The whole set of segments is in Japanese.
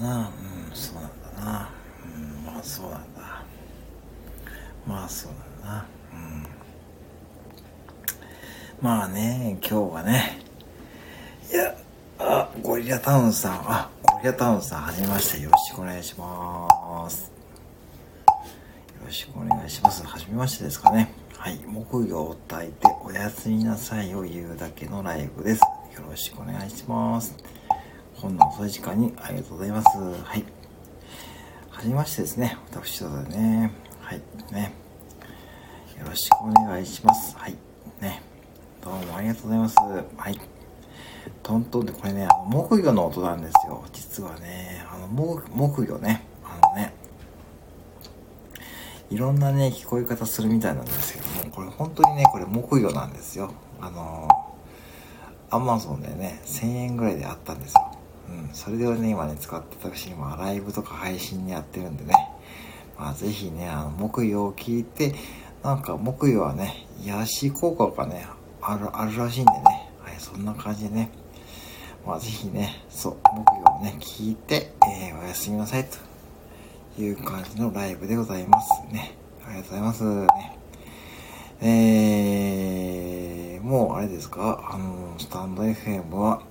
な。うん、そうなんだな。うん、まあそうなんだ。まあそうなんだな。うん。まあね、今日はね。いや、あ、ゴリラタウンさん、あ、ゴリラタウンさん、はじめまして。よろしくお願いします。よろしくお願いします。はじめましてですかね。はい。木魚を焚いておやすみなさいを言うだけのライブです。よろしくお願いします。こんな遅い時間にありがとうございます。はい。はじめましてですね。私とだね。はい。ね。よろしくお願いします。はい。ね。どうもありがとうございます。はい。トントンってこれね、木魚の音なんですよ。実はね、木魚ね。いろんなね、聞こえ方するみたいなんですけども、これ本当にね、これ木魚なんですよ。アマゾンでね、1000円ぐらいであったんですよ。うん、それではね、今ね、使って私今、ライブとか配信やってるんでね、まあぜひね、木魚を聞いて、なんか木魚はね、癒し効果がね、あるらしいんでね、はい、そんな感じでね、まあぜひね、そう、木魚をね、聞いて、おやすみなさいと。いう感じのライブでございますね。ありがとうございますね。もうあれですか、スタンド FM は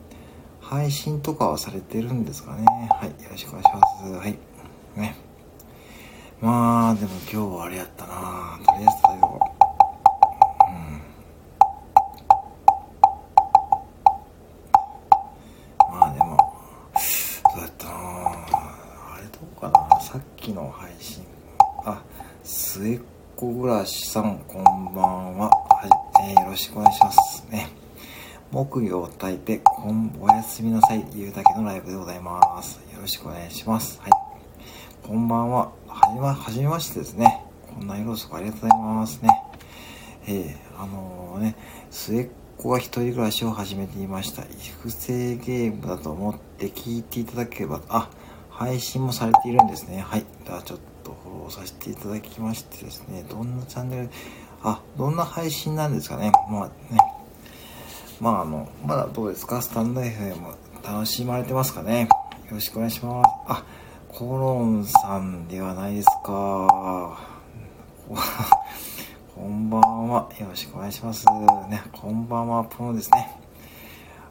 配信とかはされてるんですかね。はい、よろしくお願いします。はい。ね。まあ、でも今日はあれやったな。とりあえず最後。うん。まあでも、そうやったな。さっきの配信、あ、末っ子ぐらしさん、こんばんは。はい、よろしくお願いしますね。木魚を焚いて、おやすみなさい言うだけのライブでございます。よろしくお願いします。はい、こんばんは。はじめましてですね。こんなよろしくありがとうございますね。ね、末っ子が一人暮らしを始めていました。育成ゲームだと思って聞いていただければ、あ、配信もされているんですね。はい。ではちょっとフォローさせていただきましてですね。どんなチャンネル、あ、どんな配信なんですかね。まあね。まあまだどうですか？スタンド FM 楽しまれてますかね。よろしくお願いします。あ、コロンさんではないですか。こんばんは。よろしくお願いします。ね。こんばんは、プロですね。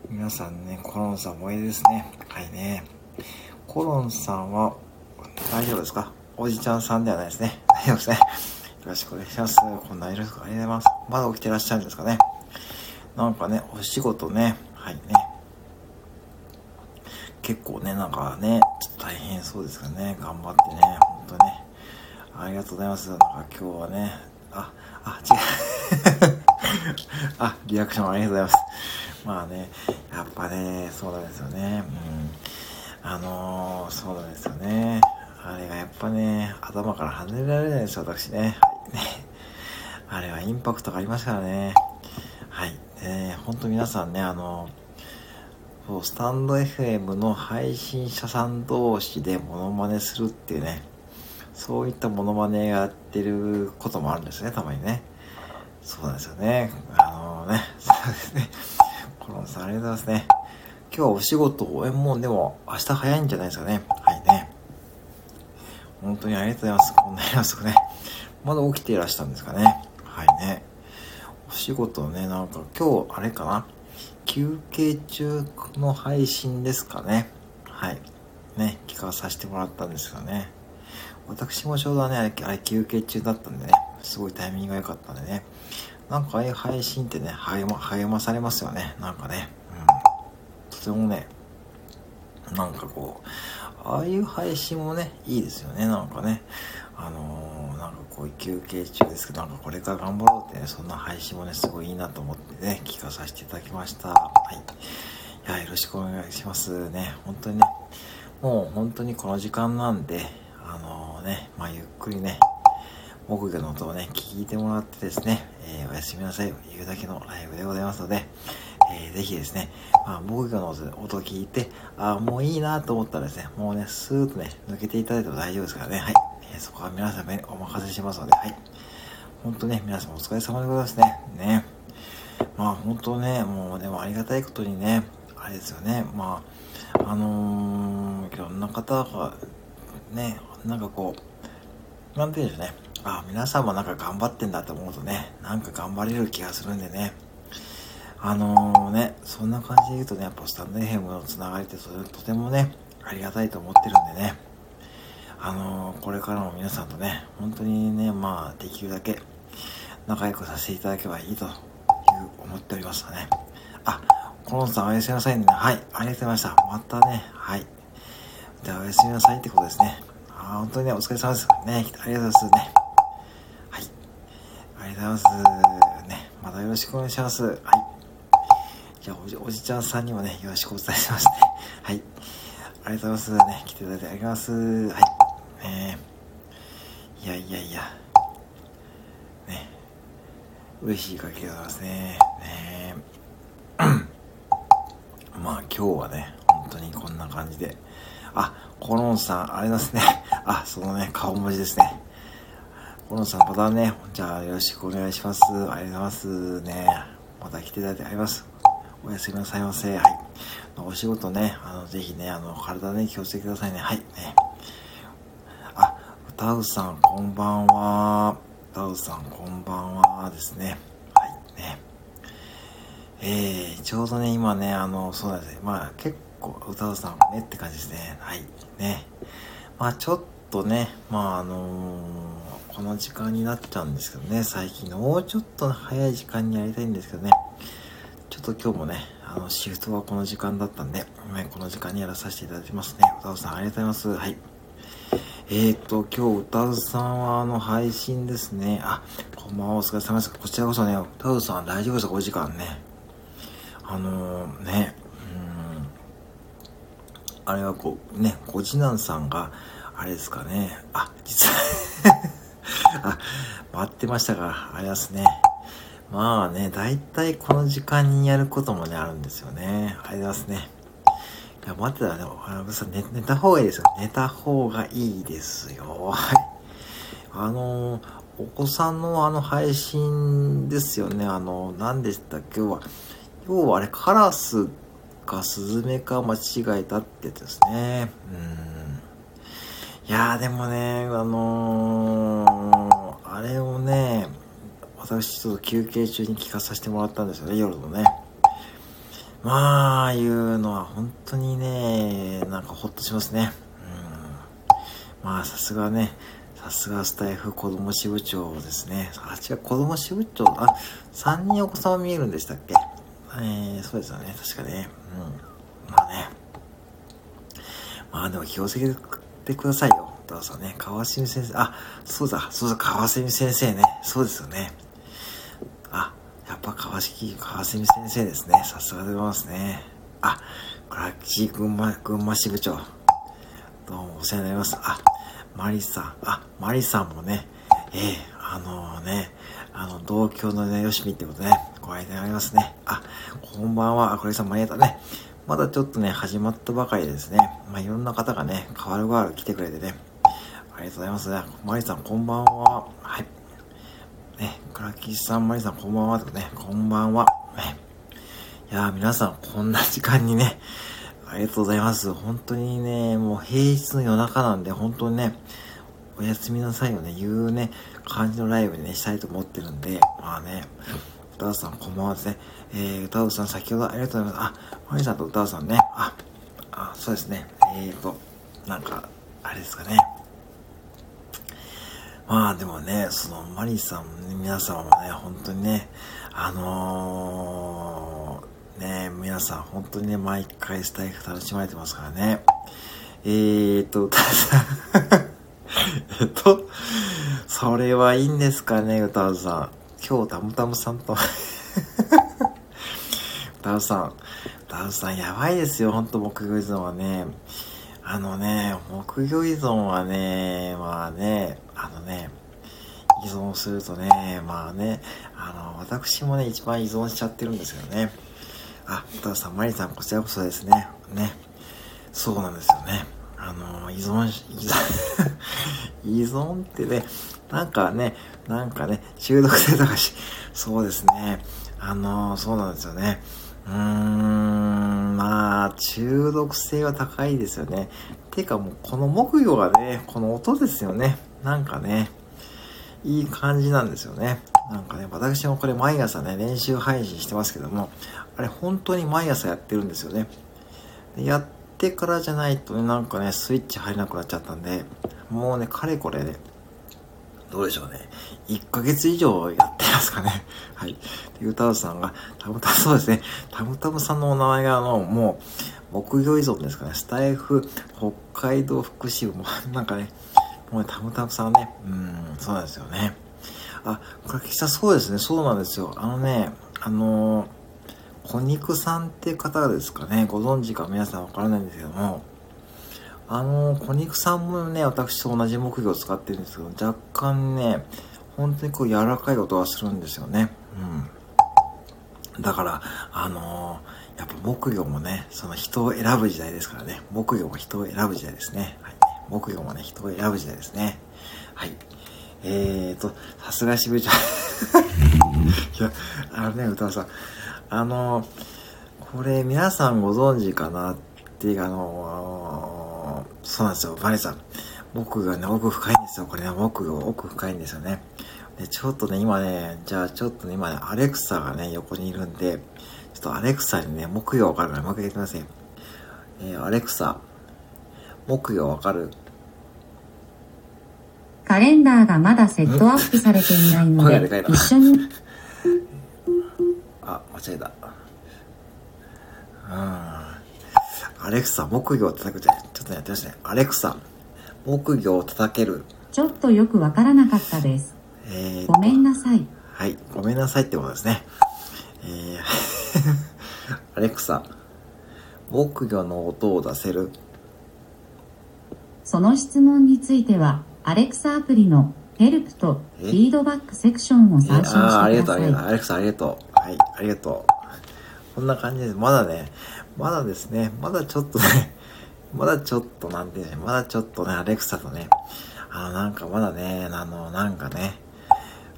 皆さんね、コロンさん萌えですね。はいね。コロンさんは、大丈夫ですか？おじちゃんさんではないですね。大丈夫ですね。よろしくお願いします。こんなにいるんですか？ありがとうございます。まだ起きてらっしゃるんですかね。なんかね、お仕事ね。はいね。結構ね、なんかね、ちょっと大変そうですからね。頑張ってね。本当にね。ありがとうございます。なんか今日はね、違う。あ、リアクションありがとうございます。まあね、やっぱね、そうなんですよね。うん。そうなんですよね。あれがやっぱね、頭から離れられないですよ、私ね。はい、ね。あれはインパクトがありますからね。はい。ほんと皆さんね、そう、スタンド FM の配信者さん同士でモノマネするっていうね、そういったモノマネやってることもあるんですね、たまにね。そうなんですよね。そうですね。コロンさんありがとうございますね。今日はお仕事を、もうでも明日早いんじゃないですかね。はいね。本当にありがとうございます。こんなに早速ね。まだ起きていらしたんですかね。はいね。お仕事ね、なんか今日あれかな。休憩中の配信ですかね。はい。ね、聞かさせてもらったんですがね。私もちょうどね、あれ休憩中だったんでね。すごいタイミングが良かったんでね。なんかああいう配信ってね、励まされますよね。なんかね。それもね、なんかこう、ああいう配信もね、いいですよね、なんかね。なんかこう、休憩中ですけど、なんかこれから頑張ろうってね、そんな配信もね、すごいいいなと思ってね、聞かさせていただきました。はい。いや、よろしくお願いしますね。本当にね、もう本当にこの時間なんで、まあ、ゆっくりね、木魚の音をね、聞いてもらってですね、おやすみなさいを言うだけのライブでございますので、ぜひですね、まあ、木魚の音を聞いて、ああ、もういいなと思ったらですね、もうね、スーッとね、抜けていただいても大丈夫ですからね。はい。そこは皆様にお任せしますので、はい。ほんとね、皆様お疲れ様でございますね。ね。まあ、ほんとね、もうでもありがたいことにね、あれですよね、まあ、けど、の方はね、なんかこうなんていうんでしょうね、あ、皆さんもなんか頑張ってんだと思うとね、なんか頑張れる気がするんでね、そんな感じで言うとね、やっぱスタンドFMのつながりってそれとてもねありがたいと思ってるんでね、これからも皆さんとね、本当にね、まあできるだけ仲良くさせていただければいいと思っておりますね。コロンさんおやすみなさいね。はい、ありがとうございました。またね、はい。じゃあおやすみなさいってことですね。本当にね、お疲れ様ですね。ありがとうございますね。はい。ありがとうございますね。またよろしくお願いします。はい。じゃあおじちゃんさんにもね、よろしくお伝えしますね。はい。ありがとうございますね。来ていただいてありがとうございます。はい。ね、嬉しい限りでございますね。まあ今日はね、本当にこんな感じで、コロンさんあれですね、そのね顔文字ですね、コロンさんまたね、じゃあよろしくお願いします。ありがとうございますね。また来ていただいてあります。おやすみなさいませ。はい、お仕事ね、ぜひね、体ね気をつけてくださいね。はいね。タウさんこんばんは。タウさんこんばんはですね。はいね。ちょうどね今ね、そうなんですね。まあ結構タウさんねって感じですね。はいね。まあちょっとね、まあこの時間になっちゃうんですけどね、最近もうちょっと早い時間にやりたいんですけどね。ちょっと今日もね、シフトはこの時間だったんで、この時間にやらさせていただきますね。タウさんありがとうございます。はい。今日歌うさんは配信ですね。こんばんは、お疲れ様です。こちらこそね、歌うさん大丈夫ですか、お時間ね。あれはこう、ね、ご次男さんが、あれですかね。実は、待ってましたから、あれですね。まあね、だいたいこの時間にやることもね、あるんですよね。ありますね。いや、待ってたらね、寝た方がいいですよ。寝た方がいいですよ。はい。お子さんの配信ですよね。何でしたっけ、要はあれ、カラスかスズメか間違えたってやつですね。いやー、でもね、あれをね、私ちょっと休憩中に聞かさせてもらったんですよね、夜のね。まあ、いうのは本当にね、なんかほっとしますね。まあ、さすがスタイフ子供支部長ですね。違う、子供支部長、3人お子様見えるんでしたっけ。そうですよね、確かね。まあね。まあでも気をつけてくださいよ。どうぞね、川澄先生、そうだ、川澄先生ね。そうですよね。やっぱ川澄先生ですね。さすがでございますね。群馬支部長。どうもお世話になります。マリさんもね、同郷のね、よしみってことね、ご愛になりますね。こんばんは、これさん間に合ったね。まだちょっとね、始まったばかりですね。まあ、いろんな方がね、変わる変わる来てくれてね。ありがとうございますね。マリさん、こんばんは。はい。クラキさん、マリさん、こんばんはとかね、こんばんは。ね、いやー、皆さん、こんな時間にね、ありがとうございます。本当にね、もう平日の夜中なんで、本当にね、おやすみなさいをね、言うね、感じのライブにね、したいと思ってるんで、まあね、歌うさん、こんばんはですね。歌うさん、先ほどありがとうございます。マリさんと歌うさんね、そうですね、なんか、あれですかね。まあでもね、マリさん、皆様もね、本当にね、皆さん本当にね、毎回スタイフ楽しまれてますからね。歌うさん。それはいいんですかね、歌うさん。今日、たむたむさんと。歌うさん、やばいですよ、本当木魚依存はね。木魚依存はね、まあね、依存するとね、まあね、私もね、一番依存しちゃってるんですよね。お父さん、マリさん、こちらこそですね。ね。そうなんですよね。依存ってね、なんかね、中毒性とかし、そうですね。そうなんですよね。まあ、中毒性は高いですよね。てかもうこの木魚がね、この音ですよね。なんかね、いい感じなんですよね。なんかね、私もこれ毎朝ね、練習配信してますけども、あれ本当に毎朝やってるんですよね。でやってからじゃないとね、なんかね、スイッチ入れなくなっちゃったんで、もうね、かれこれね、どうでしょうね。1ヶ月以上やってますかね。はい。で、ゆたうさんが、そうですね。たむたむさんのお名前が、もう、木魚依存ですかね。スタイフ、北海道福祉部も、なんかね、もうたむたむさんね、そうなんですよね。あ、これ、きさん、そうですね。そうなんですよ。小肉さんって方ですかね。ご存知か皆さんわからないんですけども、小肉さんもね、私と同じ木魚を使ってるんですけど、若干ね、本当にこう柔らかい音がするんですよね。うん。だから、やっぱ木魚もね、その人を選ぶ時代ですからね。木魚も人を選ぶ時代ですね。はい。木魚もね、人を選ぶ時代ですね。はい。さすがしぶちゃん。いや、歌さん。これ皆さんご存知かなっていう、そうなんですよ。バレさん。木魚ね、奥深いんですよ。これね、木魚奥深いんですよね。で、ちょっとね、今ね、じゃあちょっとね、今ね、アレクサがね、横にいるんで、ちょっとアレクサにね、木魚わかるの、もう一回言ってみません。アレクサ、木魚わかる？カレンダーがまだセットアップされていないので、一緒に。あ、間違えた。アレクサ、木魚を叩くって、ちょっとやってましたね。アレクサ、木魚を叩ける。ちょっとよくわからなかったです。ごめんなさい。はい、ごめんなさいってことですね。アレクサ、木魚の音を出せる。その質問については、アレクサアプリのヘルプとフィードバックセクションを参照してください。ありがとう、ありがとう。アレクサ、ありがとう。はい、ありがとう。こんな感じです。まだね、まだですね、まだちょっとね、まだちょっとなんていうね、まだちょっとね、アレクサとね、なんかまだね、なんかね、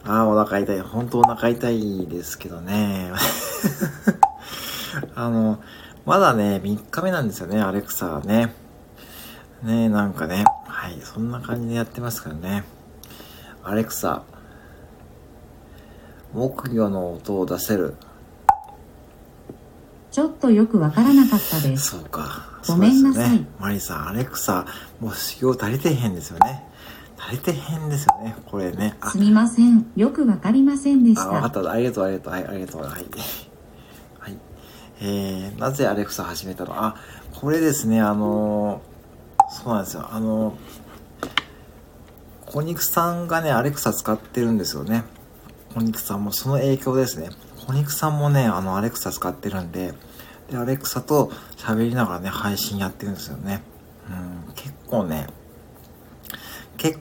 お腹痛い、本当お腹痛いですけどね、まだね、3日目なんですよね、アレクサはね。ね、なんかね、はい、そんな感じでやってますからね。アレクサ、木魚の音を出せる。ちょっとよくわからなかったです。そうか。ごめんなさい。ね、マリさん、アレクサ、もう修行足りてへんですよね。足りてへんですよね。これね。すみません。よくわかりませんでした。わかった。ありがとう、ありがとう。はい、ありがとう。はい。はい。なぜアレクサ始めたの？これですね、そうなんですよ。小肉さんがね、アレクサ使ってるんですよね。小肉さんもその影響ですね。小肉さんもね、アレクサ使ってるんで、で、アレクサと喋りながらね、配信やってるんですよね。結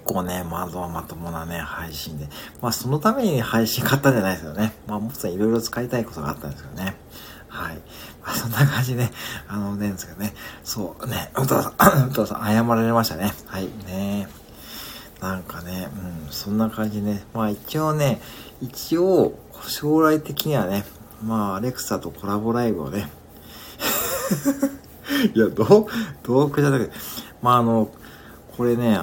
構ね、まともなね、配信で。そのために配信買ったんじゃないですよね。もっといろいろ使いたいことがあったんですけどね。はい。そんな感じで、出るんですけどね。そう、ね、うたさん、謝られましたね。はい、ね。なんかね、そんな感じね。一応、将来的にはね、アレクサとコラボライブをね、いや、同句じゃなくて、これね、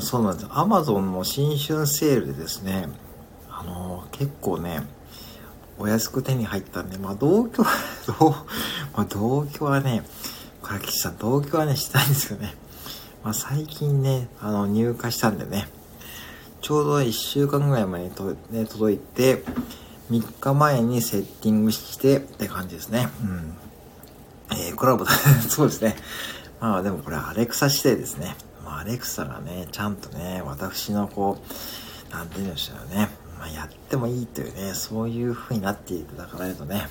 そうなんです。Amazon の新春セールでですね、結構ね、お安く手に入ったんで、同居はね、倉吉さん、同居はね、したいんですけどね。最近ね、入荷したんでね、ちょうど1週間ぐらい前に届いて、3日前にセッティングしてって感じですね。コラボ、そうですね。でもこれアレクサ次第ですね。アレクサがね、ちゃんとね、私のこう、なんて言うんでしょうね。やってもいいというね、そういう風になっていただかないとね、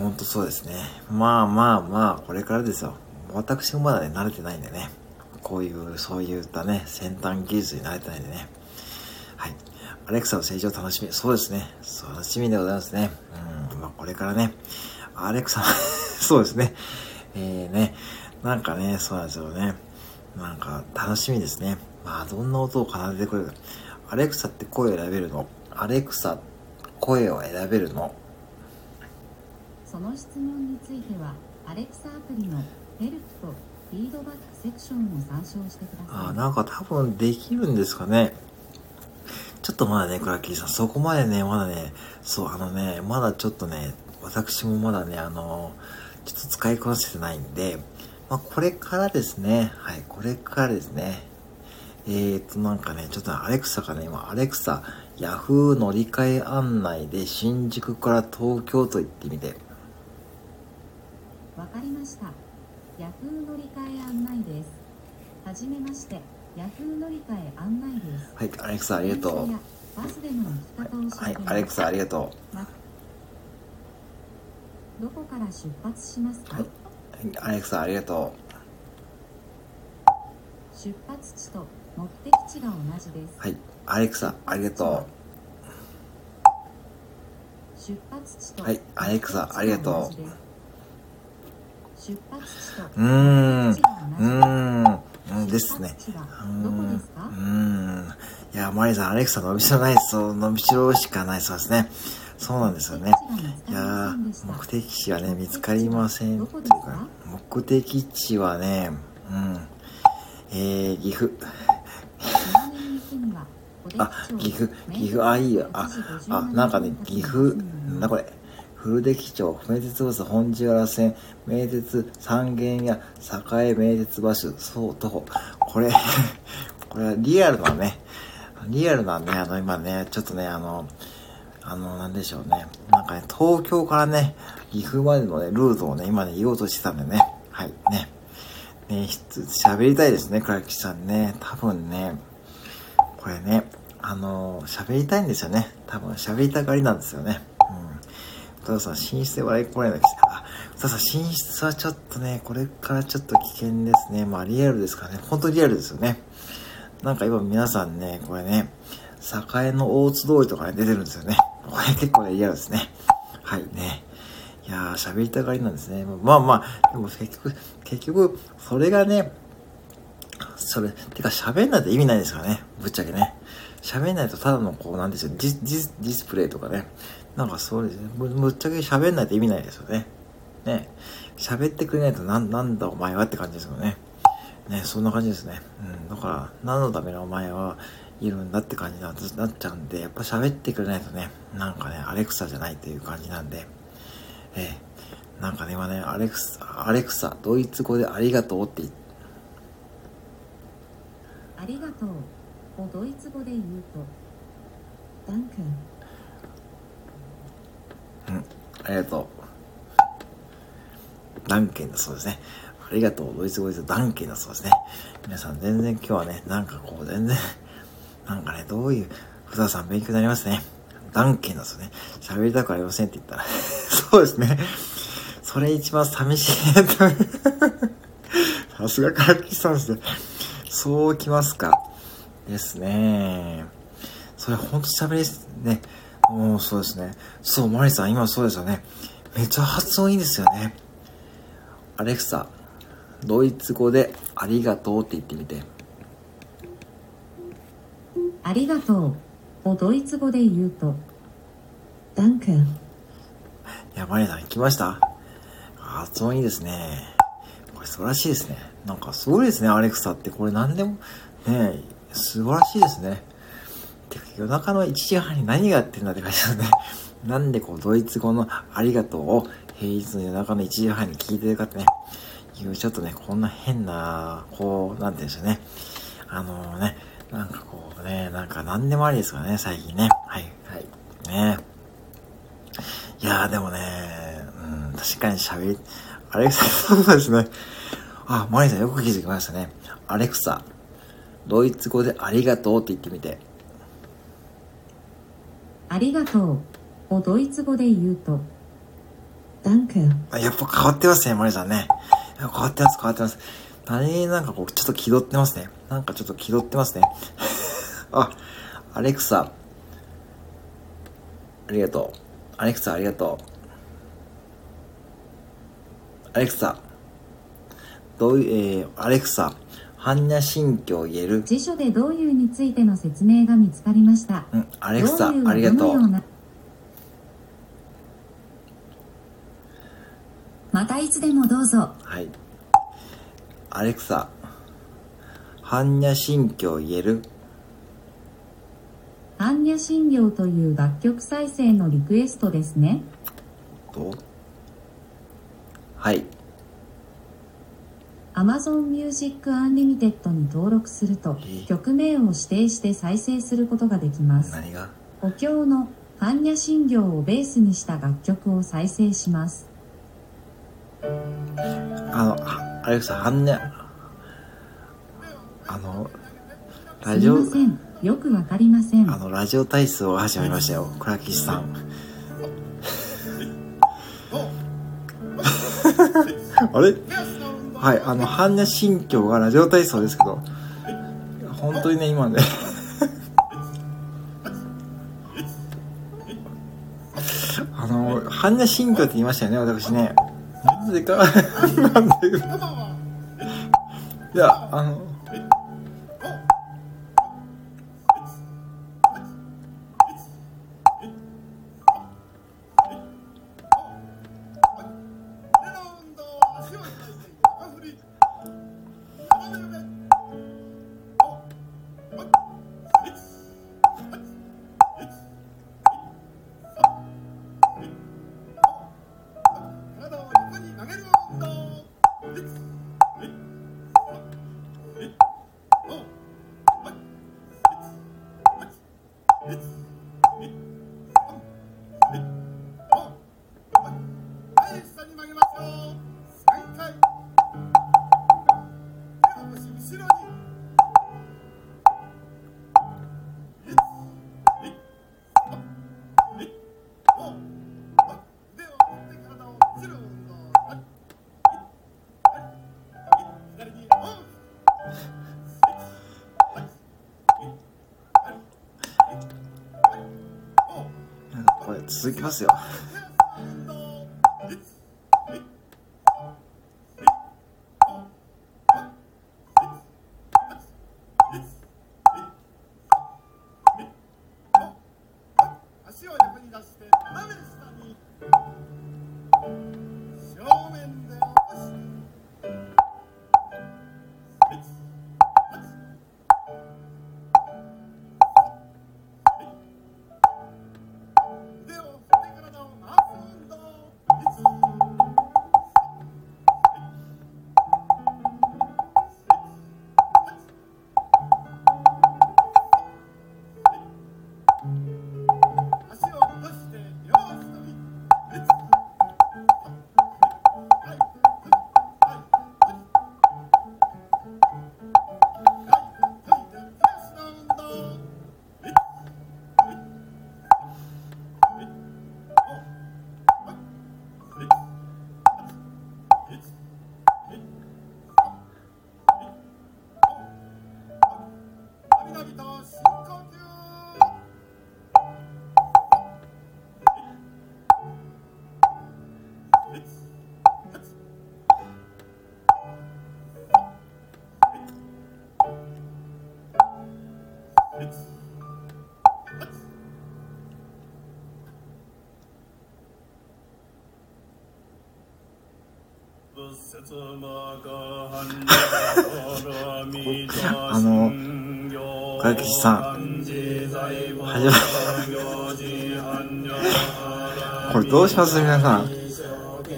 ほんとそうですね。これからですよ。私もまだね、慣れてないんでね。こういう、そういったね、先端技術に慣れてないんでね。はい。アレクサの成長楽しみ。そうですね。楽しみでございますね。これからね、アレクサ、そうですね。ね、なんかね、そうなんですよね。なんか、楽しみですね。どんな音を奏でてくれるか。アレクサって声を選べるの？アレクサ、声を選べるの？その質問については、アレクサアプリのヘルプとフィードバックセクションを参照してください。なんか多分できるんですかね。ちょっとまだね、クラッキーさん、そこまでね、まだね、そう、まだちょっとね、私もまだね、ちょっと使いこなせてないんで、まあ、これからですね、はい、これからですね、なんかね、ちょっとアレクサがね、今、アレクサ、ヤフー乗り換え案内で新宿から東京と行ってみて。わかりました。ヤフー乗り換え案内です。はじめまして、ヤフー乗り換え案内です。はい、アレクサありがとう。バスでの行き方を教えてください。はい、アレクサありがとう。どこから出発しますか？はい、アレクサありがとう。出発地と目的地が同じです。はい、アレクサありがとう。出発地と、はい、アレクサありがとう。出発地とですね。どこですか？いや、マリさん、アレクサ伸びしろない、そう、伸びしろしかないそうですね。そうなんですよね。いや、目的地はね、見つかりません。というか、目的地はね、岐阜。岐阜、あ、いいよ。なんかね、岐阜、なんだこれ。古関町、名鉄バス、本地原線、名鉄三軒や栄名鉄バス、そう、徒歩。これはリアルなね、今ね、ちょっとね、なんでしょうね。なんかね、東京からね、岐阜までのね、ルートをね、今ね、言おうとしてたんでね。はい、ね、喋りたいですね、倉木さんね。多分ね、これね、喋りたいんですよね。多分喋りたがりなんですよね。ふたさん、寝室で笑いこられないです。ふたさん、寝室はちょっとね、これからちょっと危険ですね。まあ、リアルですからね。本当にリアルですよね。なんか今皆さんね、これね、栄の大津通りとかね、出てるんですよね。これ結構ね、リアルですね。はいね。いやー、喋りたがりなんですね。まあ、でも結局、それがね、てか喋んないと意味ないですからね。ぶっちゃけね。喋んないとただのこう、なんでしょう、ディスプレイとかね。なんかそうですね。ぶっちゃけ喋んないと意味ないですよね。ね。喋ってくれないとなんだお前はって感じですよね。ね、そんな感じですね。だから、何のためのお前はいるんだって感じになっちゃうんで、やっぱ喋ってくれないとね、なんかね、アレクサじゃないという感じなんで、なんかね、今ね、アレクサ、ドイツ語でありがとうって言って、ありがとうをドイツ語で言うと、ダン君。ありがとう。ダンケンだそうですね。ありがとう。ドイツ語です。ダンケンだそうですね。皆さん、全然今日はね、なんかこう、全然、なんかね、どういう、ふたさん勉強になりますね。ダンケンだそうね。喋りたくありませんって言ったら、そうですね。それ一番寂しい。さすがからきさんですね。そうきますか。ですね。それほんと喋りですね。もうそうですね。そう、マリさん、今そうですよね。めっちゃ発音いいですよね。アレクサ、ドイツ語でありがとうって言ってみて。ありがとうをドイツ語で言うと、ダンケン。いや、マリさん、来ました？発音いいですね。これ素晴らしいですね。なんかすごいですね、アレクサって。これ何でも、ね、素晴らしいですね。夜中の1時半に何がやってるんだって感じですね。なんでこう、ドイツ語のありがとうを平日の夜中の1時半に聞いてるかってね、いうちょっとね、こんな変な、こう、なんて言うんでしょうね。ね、なんかこうね、なんか何でもありですからね、最近ね。はい。ね。いやーでもね、確かにアレクサ、そうですね。あ、マリさんよく気づきましたね。アレクサ、ドイツ語でありがとうって言ってみて。ありがとうをドイツ語で言うと、ダンク。やっぱ変わってますね、マリさんね。変わってます。なんかこう、ちょっと気取ってますね。アレクサ、ありがとう。アレクサ、アレクサ、般若心経を言える。辞書でどういうについての説明が見つかりました。アレクサ、ありがとう。またいつでもどうぞ。はい。アレクサ、般若心経言える？般若心経という楽曲再生のリクエストですね。はい。Amazon Music Unlimited に登録すると、曲名を指定して再生することができます。何が？お経の般若心経をベースにした楽曲を再生します。アレクサ、般若、ラジオ、すみません、よくわかりません。ラジオ体操を始めましたよ、倉吉さん。あれ、はい、般若心経がラジオ体操ですけど、本当にね、今ね般若心経って言いましたよね、私ね。なんでかなんでかいや、続きますよ。倉吉さん、これどうします？皆さん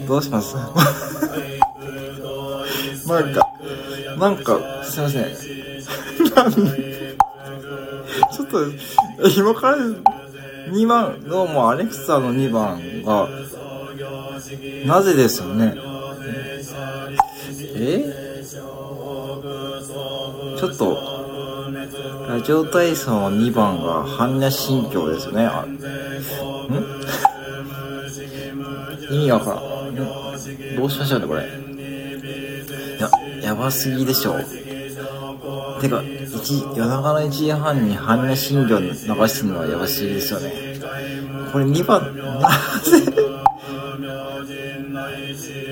どうします？なんかすいませんちょっと今から2番、どうもアレクサの2番がなぜですよね。ちょっとラジオ体操の2番が般若心経ですね。意味わからん。どうしましょうね、これ。やばすぎでしょ。てか夜中の1時半に般若心経流してるのはやばすぎですよね。これ2番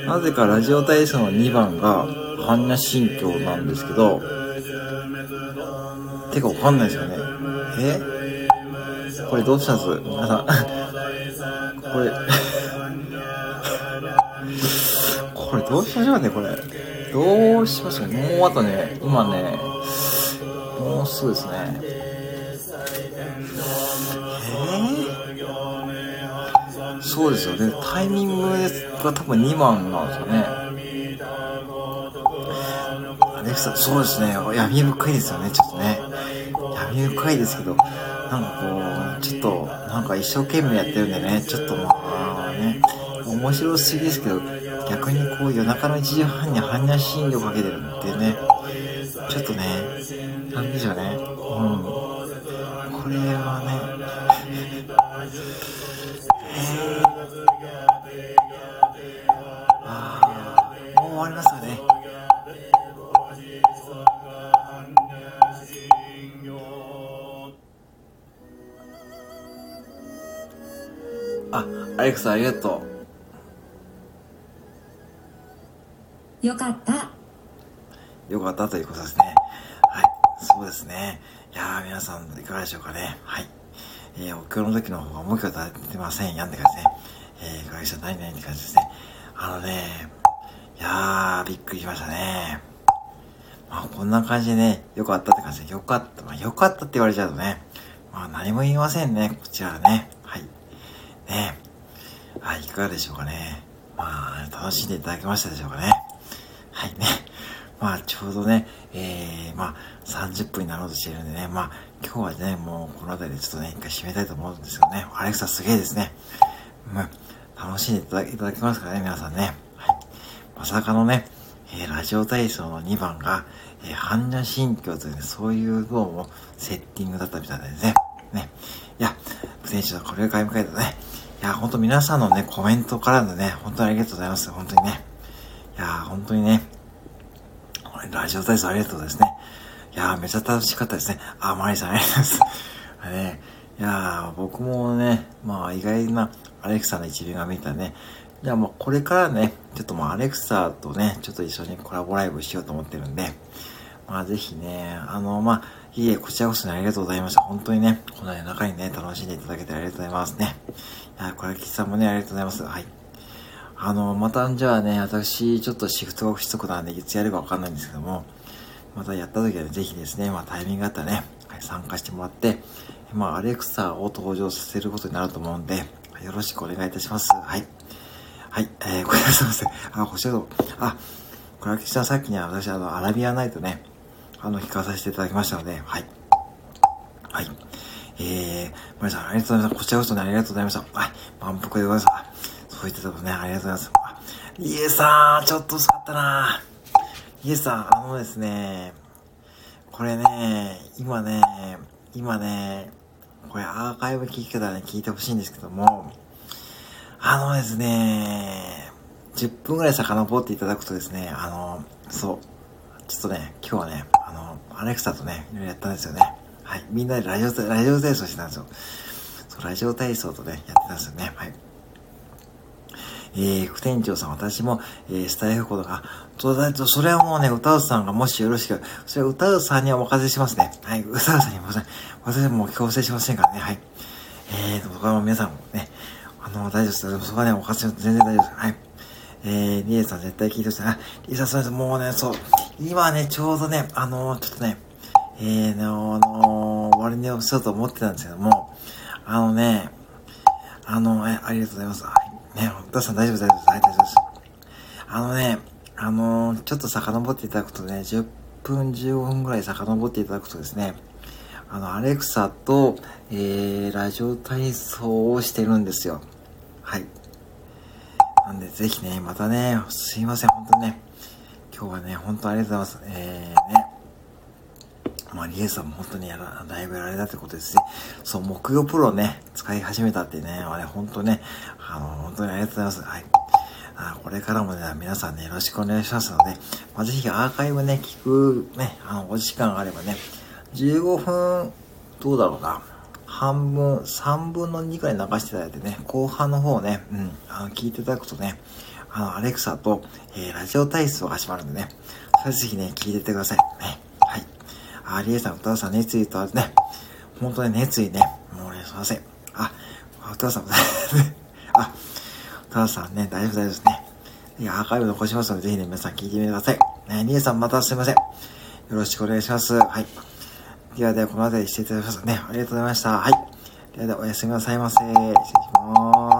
なぜかラジオ体操の2番が般若心経なんですけど、てかわかんないですよね。これどうしたんです皆さんこれこれどうしましょうね、これどうしましょうね。もうあとね、今ね、もうすぐですね。そうですよね、タイミングが多分2万なんですよね。そうですね、闇深いですよね、ちょっとね。闇深いですけど、なんかこう、ちょっと、なんか一生懸命やってるんでね、ちょっとまあね、面白すぎですけど、逆にこう夜中の1時半に般若心経をかけてるんでね、ちょっとね、なんでしょうね、うん。これはね、もう終わりますよね。あ、アレクサありがとう。よかった。よかったということですね。はい、そうですね。いやー、皆さんいかがでしょうかね。はい。お経の時の方がもう一回立てませんやんって感じですね。会社ないないって感じですね。あのね、いやー、びっくりしましたね。まあ、こんな感じでね、よかったって感じで、よかった、まあ、よかったって言われちゃうとね、まあ、何も言いませんね、こちらはね。はい。ねえ、はい、いかがでしょうかね。まあ、楽しんでいただけましたでしょうかね。はいね。まあ、ちょうどね、まあ、30分になろうとしているんでね、まあ、今日はね、もうこの辺りでちょっとね、一回締めたいと思うんですけどね。アレクサすげえですね。うん、楽しんでいただけますからね、皆さんね。はい。まさかのね、ラジオ体操の2番が、般若心経というね、そういうどうもセッティングだったみたいですね。ね。いや、選手のこれが迎えたね。いや、ほんと皆さんのね、コメントからのね、本当にありがとうございます。本当にね。いや、本当にね、ラジオ体操ありがとうございますね。いや、めちゃ楽しかったですね。あ、マリさんありがとうございます。ね、いや、僕もね、まあ意外なアレクサの一流が見たね。じゃあもうこれからね、ちょっともうアレクサとね、ちょっと一緒にコラボライブしようと思ってるんで、まあぜひね、まあ、いえ、こちらこそね、ありがとうございました。本当にね、この夜中にね、楽しんでいただけてありがとうございますね。いや、これ、キさんもね、ありがとうございます。はい。また、じゃあね、私、ちょっとシフトが不足なんで、いつやればわかんないんですけども、またやった時はね、ぜひですね、まあ、タイミングがあったらね、はい、参加してもらって、まあ、アレクサを登場させることになると思うんで、よろしくお願いいたします。はい。はい、ごめんなさいませ。あ、こちらの、あ、これ、キさん、さっきには私、アラビアナイトね、聞かさせていただきましたので、はい。はい。マリさん、ありがとうございました。こちらこそね、ありがとうございました。はい。満腹でございます。そういったとこね、ありがとうございます。イエさん、ちょっと遅かったなぁ。イエさん、ですね、これね、今ね、これアーカイブ聞き方ね、聞いてほしいんですけども、ですね、10分ぐらい遡っていただくとですね、そう。ちょっとね、今日はね、アレクサとね、いろいろやったんですよね。はい。みんなでラジオ体操してたんですよ。そう、ラジオ体操とね、やってたんですよね。はい。副店長さん、私も、スタイフコードが、それはもうね、歌うさんがもしよろしければ、それは歌うさんにはお任せしますね。はい。歌うさんにはお任せ、私はもう強制しませんからね。はい。僕は皆さんもね、大丈夫です。そこはね、お任せします。全然大丈夫です。はい。リエさん絶対聞いてほしいな。リエさん、そうです。もうね、そう。今ね、ちょうどね、ちょっとね、終わりにしようと思ってたんですけども、ありがとうございます。はい、ね、お父さん大丈夫、大丈夫です。はい、大丈夫です。ちょっと遡っていただくとね、10分、15分ぐらい遡っていただくとですね、アレクサと、ラジオ体操をしてるんですよ。はい。なんで、ぜひね、またね、すいません、本当にね、今日はね、本当ありがとうございます。ね。まあ、リエさんも本当にライブやられたってことですね。そう、木曜プロをね、使い始めたってね、あれ、本当ね、本当にありがとうございます。はい。これからもね、皆さんね、よろしくお願いしますので、まあ、ぜひアーカイブね、聞く、ね、お時間があればね、15分、どうだろうな。半分、3分の2くらい流していただいてね、後半の方ね、うん、聞いていただくとね、アレクサと、ラジオ体操が始まるんでね、それぜひね、聞いていってください。ね。はい。リエさん、歌うさん、熱意とあってね、ほんとね、熱意ね、もうね、すいません。あ、歌うさん、あ、歌うさんね、大丈夫ですね。アーカイブ残しますので、ぜひね、皆さん聞いてみてください。ニエさん、またすいません。よろしくお願いします。はい。では、この辺りしていただきますね。ありがとうございました。はい。では、おやすみなさいませ。失礼します。